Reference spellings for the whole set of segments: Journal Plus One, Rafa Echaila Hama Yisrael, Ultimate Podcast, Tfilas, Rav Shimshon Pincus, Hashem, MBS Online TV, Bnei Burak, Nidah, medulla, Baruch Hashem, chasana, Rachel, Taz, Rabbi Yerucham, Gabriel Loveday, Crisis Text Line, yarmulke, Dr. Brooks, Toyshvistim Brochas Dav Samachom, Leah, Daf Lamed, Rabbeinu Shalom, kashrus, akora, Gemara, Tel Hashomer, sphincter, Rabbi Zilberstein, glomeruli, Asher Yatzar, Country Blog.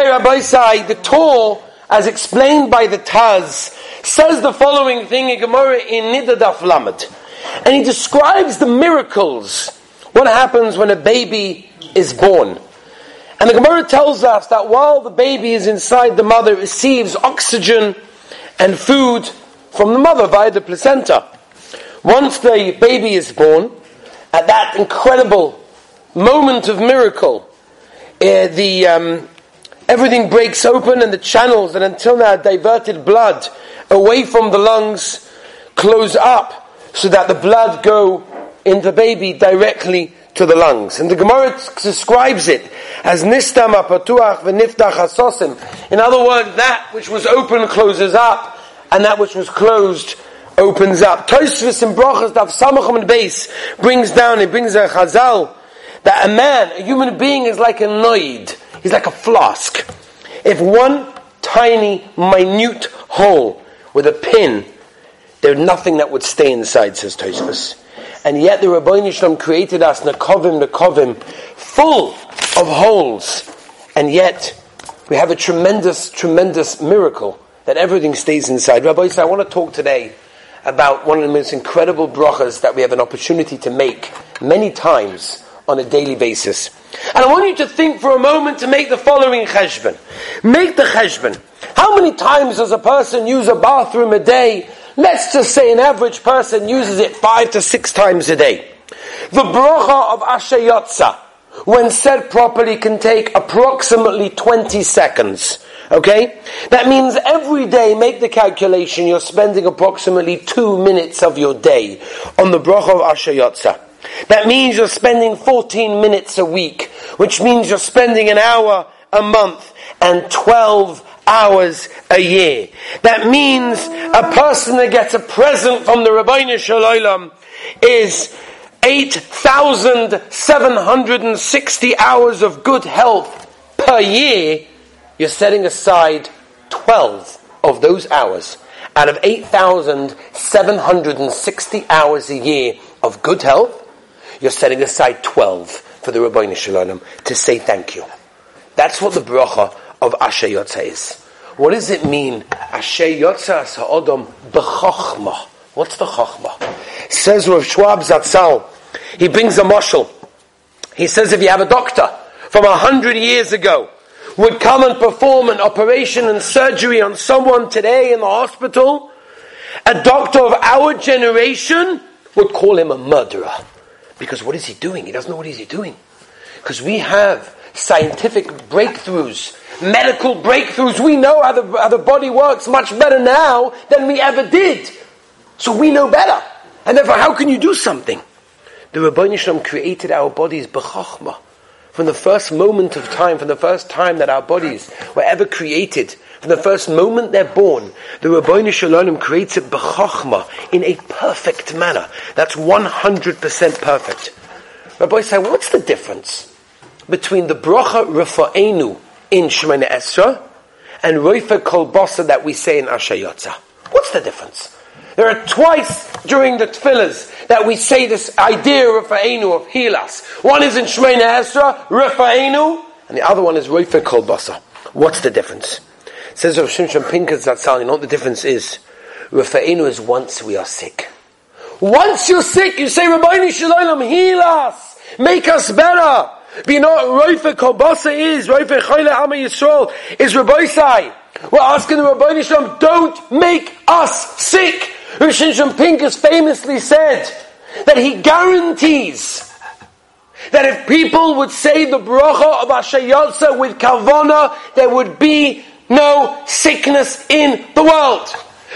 Okay, Rabbi Say, the Torah, as explained by the Taz, says the following thing in Gemara in Nidah Daf Lamed. And he describes the miracles, what happens when a baby is born. And the Gemara tells us that while the baby is inside the mother, it receives oxygen and food from the mother via the placenta. Once the baby is born, at that incredible moment of miracle, everything breaks open and the channels that until now diverted blood away from the lungs close up so that the blood go in the baby directly to the lungs. And the Gemara describes it as Nistam Apertuach Veniftach HaSosim. In other words, that which was open closes up and that which was closed opens up. Toyshvistim Brochas Dav Samachom and Beis brings a chazal that a human being is like a noid. He's like a flask. If one tiny, minute hole with a pin, there's nothing that would stay inside, says Taz. And yet the Rabbeinu Shalom created us, Nakovim, full of holes. And yet, we have a tremendous, tremendous miracle that everything stays inside. Rabbi Say, I want to talk today about one of the most incredible brachas that we have an opportunity to make many times on a daily basis. And I want you to think for a moment to make the following cheshbon. Make the cheshbon. How many times does a person use a bathroom a day? Let's just say an average person uses it 5 to 6 times a day. The bracha of Asher Yatzar, when said properly, can take approximately 20 seconds. Okay? That means every day, make the calculation, you're spending approximately 2 minutes of your day on the bracha of Asher Yatzar. That means you're spending 14 minutes a week, which means you're spending an hour a month and 12 hours a year. That means a person that gets a present from the Rabbeinu Shalom is 8,760 hours of good health per year. You're setting aside 12 of those hours out of 8,760 hours a year of good health. You're setting aside 12 for the Ribbono Shel Olam to say thank you. That's what the bracha of Asher Yatzar is. What does it mean? Asher Yatzar ha'odom b'chochma. What's the chochma? Says Rav Schwab Zatzal. He brings a mashal. He says if you have a doctor from 100 years ago would come and perform an operation and surgery on someone today in the hospital, a doctor of our generation would call him a murderer. Because what is he doing? He doesn't know what he's doing. Because we have scientific breakthroughs, medical breakthroughs. We know how the body works much better now than we ever did. So we know better. And therefore, how can you do something? The Rabbeinu Shalom created our bodies b'chochma. From the first moment of time, from the first time that our bodies were ever created, from the first moment they're born, the Ribbono Shel Olam creates it b'chochma, in a perfect manner. That's 100% perfect. Rabbi Say, what's the difference between the bracha refa'enu in Shemene Esra and Rofeh kol basar that we say in Asher Yatzar? What's the difference? There are twice during the Tfilas that we say this idea of refa'enu, of heal us. One is in Shemene Esra, refa'enu, and the other one is Rofeh kol basar. What's the difference? Says Rav Shimshon Pincus, you know what the difference is? Refa'enu is once we are sick. Once you're sick, you say, Ribbono Shel Olam, heal us, make us better. But you know what Rofeh kol basar is? Rafa Echaila Hama Yisrael is Rabbi Say. We're asking the Ribbono Shel Olam, don't make us sick. Rav Shimshon Pincus famously said that he guarantees that if people would say the bracha of Asher Yatzar with kavana, there would be no sickness in the world.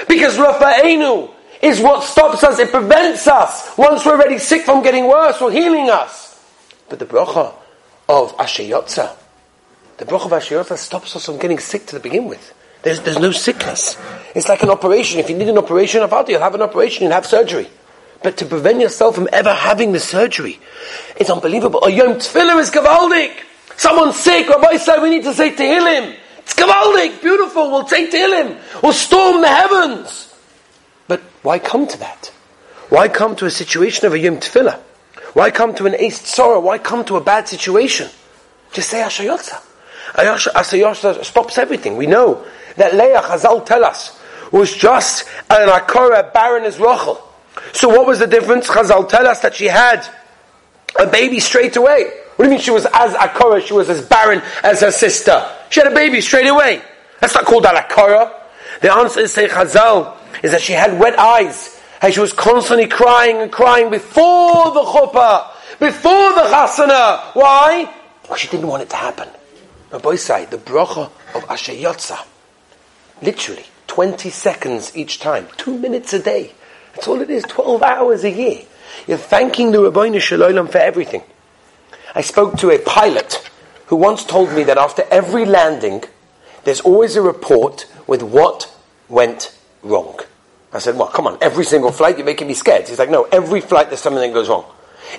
Because Rafa'enu is what stops us, it prevents us, once we're already sick, from getting worse or healing us. But the bracha of Asher Yatzar, stops us from getting sick to begin with. There's no sickness. It's like an operation. If you need an operation, you'll have an operation, you'll have surgery. But to prevent yourself from ever having the surgery, it's unbelievable. A Yom Tefillah is gavaldik. Someone's sick, Rabbi said we need to say Tehillim. It's kavaldik, beautiful, we'll take Tehillim, we'll storm the heavens. But why come to that? Why come to a situation of a Yom Tefillah? Why come to an ace tzorah? Why come to a bad situation? Just say Asher Yatzar. Asher Yatzar stops everything. We know that Leah, chazal tell us, was just an akora, barren as Rachel. So what was the difference? Chazal tell us that she had a baby straight away. What do you mean she was as akora? She was as barren as her sister. She had a baby straight away. That's not called akora. The answer is, say chazal, is that she had wet eyes. And she was constantly crying and crying before the chuppah, before the chasana. Why? Because she didn't want it to happen. Rabbi Say, the bracha of Asher Yatzar, literally 20 seconds each time, 2 minutes a day. That's all it is, 12 hours a year. You're thanking the Ribbono Shel Olam for everything. I spoke to a pilot who once told me that after every landing, there's always a report with what went wrong. I said, well, come on, every single flight, you're making me scared. He's like, no, every flight there's something that goes wrong.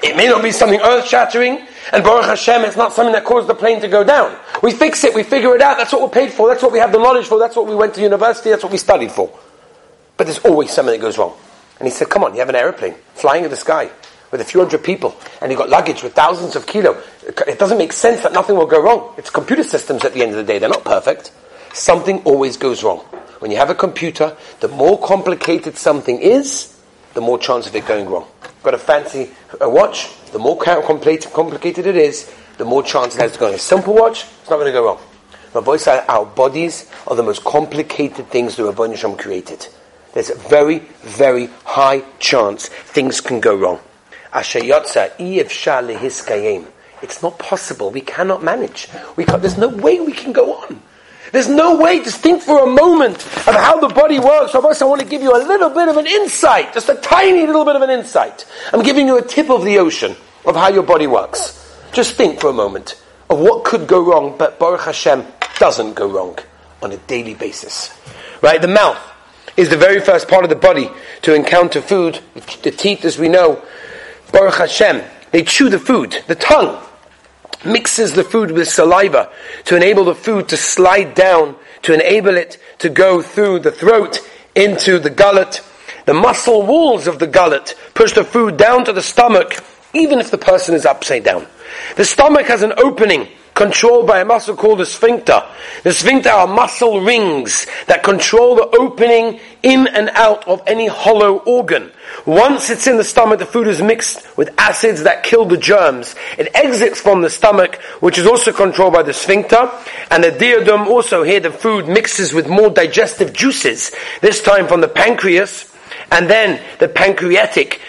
It may not be something earth-shattering, and Baruch Hashem, it's not something that caused the plane to go down. We fix it, we figure it out, that's what we're paid for, that's what we have the knowledge for, that's what we went to university, that's what we studied for. But there's always something that goes wrong. And he said, come on, you have an aeroplane flying in the sky with a few hundred people, and you've got luggage with thousands of kilo. It doesn't make sense that nothing will go wrong. It's computer systems at the end of the day, they're not perfect. Something always goes wrong. When you have a computer, the more complicated something is, the more chance of it going wrong. Got a fancy watch, the more complicated it is, the more chance it has to go. A simple watch, it's not going to go wrong. Rabbi Say, our bodies are the most complicated things the Rabbeinu Shalom created. There's a very, very high chance things can go wrong. Asher Yatzar, Eivshar lehiskayim. It's not possible. We cannot manage. There's no way we can go on. There's no way. Just think for a moment of how the body works. Rabbi Say, I want to give you a little bit of an insight. Just a tiny little bit of an insight. I'm giving you a tip of the ocean of how your body works. Just think for a moment of what could go wrong, but Baruch Hashem doesn't go wrong on a daily basis. Right? The mouth is the very first part of the body to encounter food. The teeth, as we know, Baruch Hashem, they chew the food. The tongue mixes the food with saliva to enable the food to slide down, to enable it to go through the throat into the gullet. The muscle walls of the gullet push the food down to the stomach, even if the person is upside down. The stomach has an opening controlled by a muscle called the sphincter. The sphincter are muscle rings that control the opening in and out of any hollow organ. Once it's in the stomach, the food is mixed with acids that kill the germs. It exits from the stomach, which is also controlled by the sphincter. And the duodenum, also here the food mixes with more digestive juices, this time from the pancreas. And then the pancreatic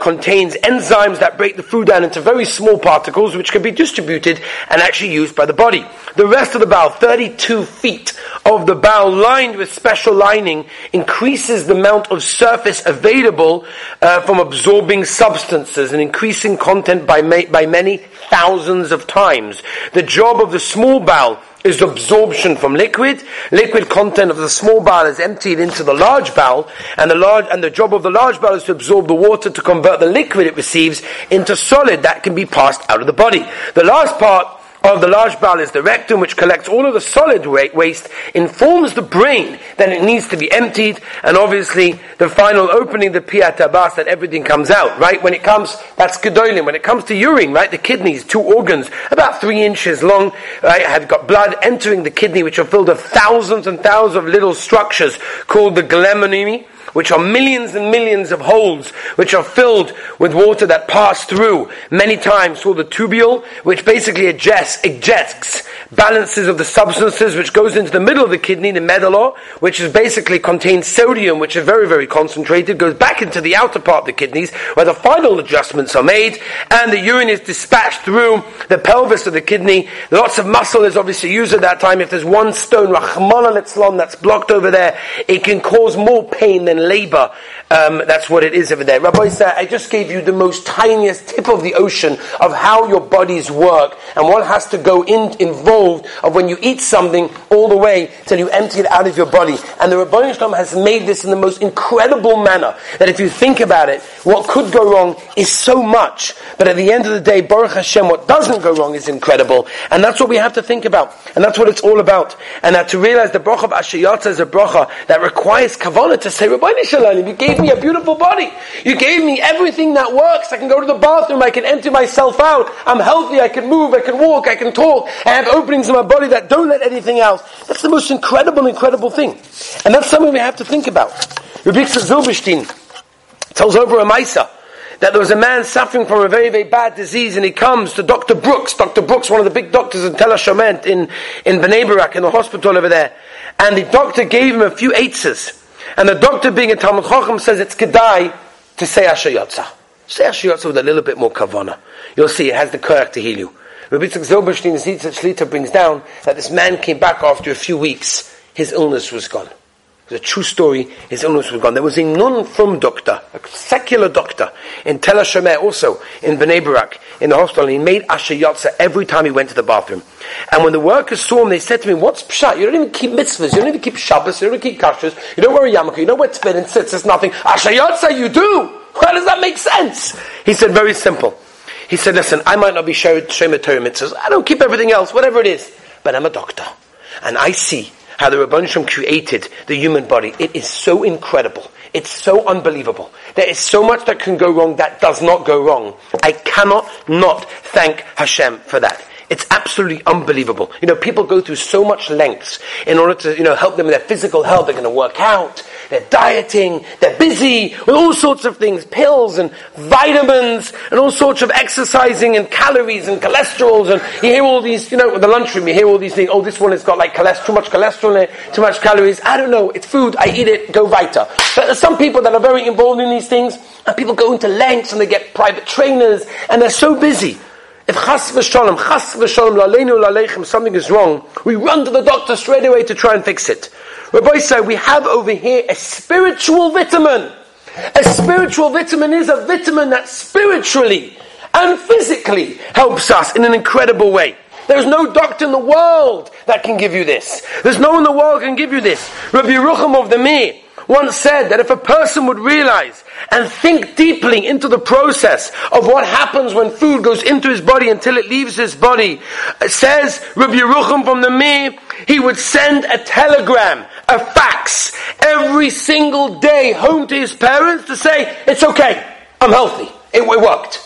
contains enzymes that break the food down into very small particles which can be distributed and actually used by the body. The rest of the bowel, 32 feet of the bowel lined with special lining, increases the amount of surface available from absorbing substances and increasing content by many thousands of times. The job of the small bowel is absorption from liquid. Liquid content of the small bowel is emptied into the large bowel, and the job of the large bowel is to absorb the water to convert the liquid it receives into solid that can be passed out of the body. The last part of the large bowel is the rectum, which collects all of the solid waste, informs the brain that it needs to be emptied, and obviously the final opening, the piyat habas, that everything comes out, right? When it comes, that's gedolim. When it comes to urine, right, the kidneys, two organs, about 3 inches long, right, have got blood entering the kidney, which are filled with thousands and thousands of little structures called the glomeruli, which are millions and millions of holes which are filled with water that pass through many times called the tubule, which basically ejects balances of the substances, which goes into the middle of the kidney, the medulla, which is basically contains sodium, which is very, very concentrated, goes back into the outer part of the kidneys where the final adjustments are made, and the urine is dispatched through the pelvis of the kidney. Lots of muscle is obviously used at that time. If there's one stone, Rahman al-Islam, that's blocked over there, it can cause more pain than labor. That's what it is over there. Rabbi Say, I just gave you the most tiniest tip of the ocean of how your bodies work and what has to go involved of when you eat something all the way till you empty it out of your body. And the Ribbono Shel Olam has made this in the most incredible manner that if you think about it, what could go wrong is so much. But at the end of the day, Baruch Hashem, what doesn't go wrong is incredible. And that's what we have to think about. And that's what it's all about. And to realize the bracha of Asher Yatzar is a bracha that requires kavanah to say, Rabbi, You gave me a beautiful body. You gave me everything that works. I can go to the bathroom. I can empty myself out. I'm healthy. I can move. I can walk. I can talk. I have openings in my body that don't let anything else. That's the most incredible thing. And that's something we have to think about. Rabbi Zilberstein tells over a Maisa that there was a man suffering from a very, very bad disease, and he comes to Dr. Brooks. Dr. Brooks, one of the big doctors in Tel Hashomer, in Bnei Burak, in the hospital over there. And the doctor gave him a few eitzes. And the doctor, being a Talmud Chacham, says it's kedai to say Asher Yatzar. Say Asher Yatzar with a little bit more kavana. You'll see, it has the koach to heal you. Rabbi Zilberstein's Shlita brings down that this man came back after a few weeks. His illness was gone. It was a true story. His illness was gone. There was a non-frum doctor, a secular doctor, in Tel Hashomer, also in Bnei Burak, in the hospital. He made Asher Yatzar every time he went to the bathroom. And when the workers saw him, they said to me, "What's pshat? You don't even keep mitzvahs. You don't even keep Shabbos. You don't even keep kashrus. You don't wear a yarmulke. You don't wear tzved and sitz. It's nothing. Asher Yatzar, you do. How does that make sense?" He said, "Very simple." He said, "Listen, I might not be Shema Torah mitzvahs. I don't keep everything else, whatever it is. But I'm a doctor, and I see how the Ribbono Shel Olam created the human body. It is so incredible. It's so unbelievable. There is so much that can go wrong that does not go wrong. I cannot not thank Hashem for that. It's absolutely unbelievable. You know, people go through so much lengths in order to, help them with their physical health. They're going to work out, they're dieting, they're busy with all sorts of things, pills and vitamins and all sorts of exercising and calories and cholesterols, and you hear all these, the lunchroom, you hear all these things, oh, this one has got like too much cholesterol in it, too much calories. I don't know, it's food, I eat it, go weiter. But there's some people that are very involved in these things, and people go into lengths and they get private trainers and they're so busy. If chas v'shalom, laleinu lalechem, something is wrong, we run to the doctor straight away to try and fix it. Rabbi Say, we have over here a spiritual vitamin. A spiritual vitamin is a vitamin that spiritually and physically helps us in an incredible way. There's no doctor in the world that can give you this. There's no one in the world can give you this. Rabbi Yerucham of the Mir once said that if a person would realize and think deeply into the process of what happens when food goes into his body until it leaves his body, says Rabbi Yerucham from the Mir, he would send a telegram, a fax, every single day home to his parents to say, "It's okay, I'm healthy, it worked."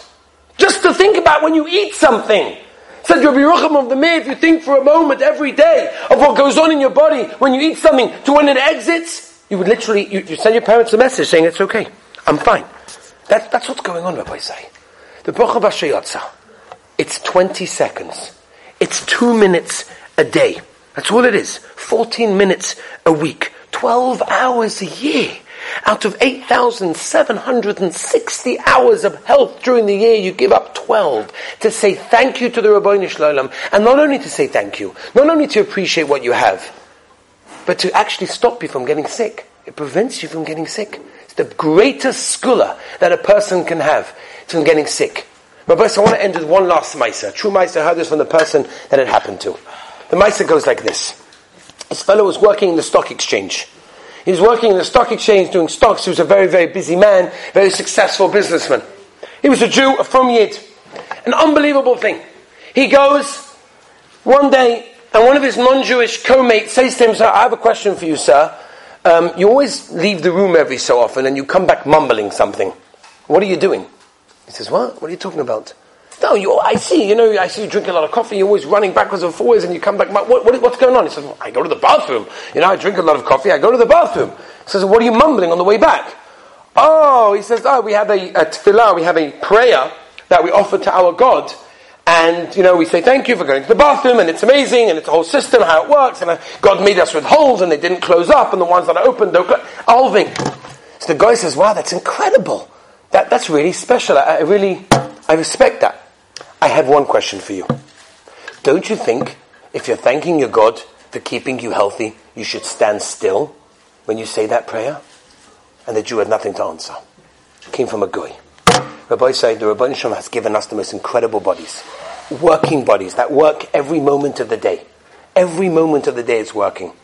Just to think about when you eat something. Said Rabbi Yerucham of the Mir, if you think for a moment every day of what goes on in your body when you eat something to when it exits, you would literally, you send your parents a message saying, "It's okay, I'm fine." That's what's going on, Rabbi Say. The bracha of Asher Yatzar, it's 20 seconds. It's 2 minutes a day. That's all it is. 14 minutes a week. 12 hours a year. Out of 8,760 hours of health during the year, you give up 12 to say thank you to the Ribbono Shel Olam. And not only to say thank you, not only to appreciate what you have, but to actually stop you from getting sick. It prevents you from getting sick. It's the greatest skula that a person can have from getting sick. But first, I want to end with one last maisa. True maisa, I heard this from the person that it happened to. The maisa goes like this. This fellow was working in the stock exchange. He was working in the stock exchange doing stocks. He was a very, very busy man, very successful businessman. He was a Jew, a from Yid. An unbelievable thing. He goes one day, and one of his non-Jewish co-mates says to him, "Sir, I have a question for you, sir. You always leave the room every so often and you come back mumbling something. What are you doing?" He says, "What? What are you talking about?" "No, I see you drink a lot of coffee. You're always running backwards and forwards and you come back. What's going on?" He says, "Well, I go to the bathroom. I drink a lot of coffee. I go to the bathroom." He says, "What are you mumbling on the way back?" "Oh," he says, "we have a tefillah, we have a prayer that we offer to our God. And, we say thank you for going to the bathroom, and it's amazing, and it's a whole system, how it works, and God made us with holes, and they didn't close up, and the ones that are open don't close." Alving. So the guy says, "Wow, that's incredible. That's really special. I respect that. I have one question for you. Don't you think, if you're thanking your God for keeping you healthy, you should stand still when you say that prayer?" And the Jew had nothing to answer. It came from a guy. Rabbi Say, the Ribbono Shel Olam has given us the most incredible bodies. Working bodies that work every moment of the day. Every moment of the day is working.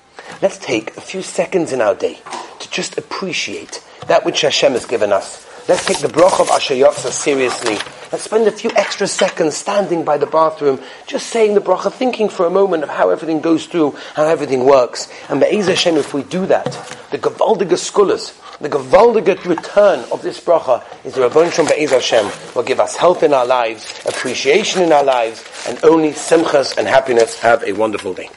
Let's take a few seconds in our day to just appreciate that which Hashem has given us. Let's take the bracha of Asher Yatzar seriously. that spend a few extra seconds standing by the bathroom, just saying the bracha, thinking for a moment of how everything goes through, how everything works. And Be'ez Hashem, if we do that, the Gavaldiga Skulas, the Gavaldiga return of this bracha is the Rabbeinu Shalom Be'ez Hashem, will give us help in our lives, appreciation in our lives, and only simchas and happiness. Have a wonderful day.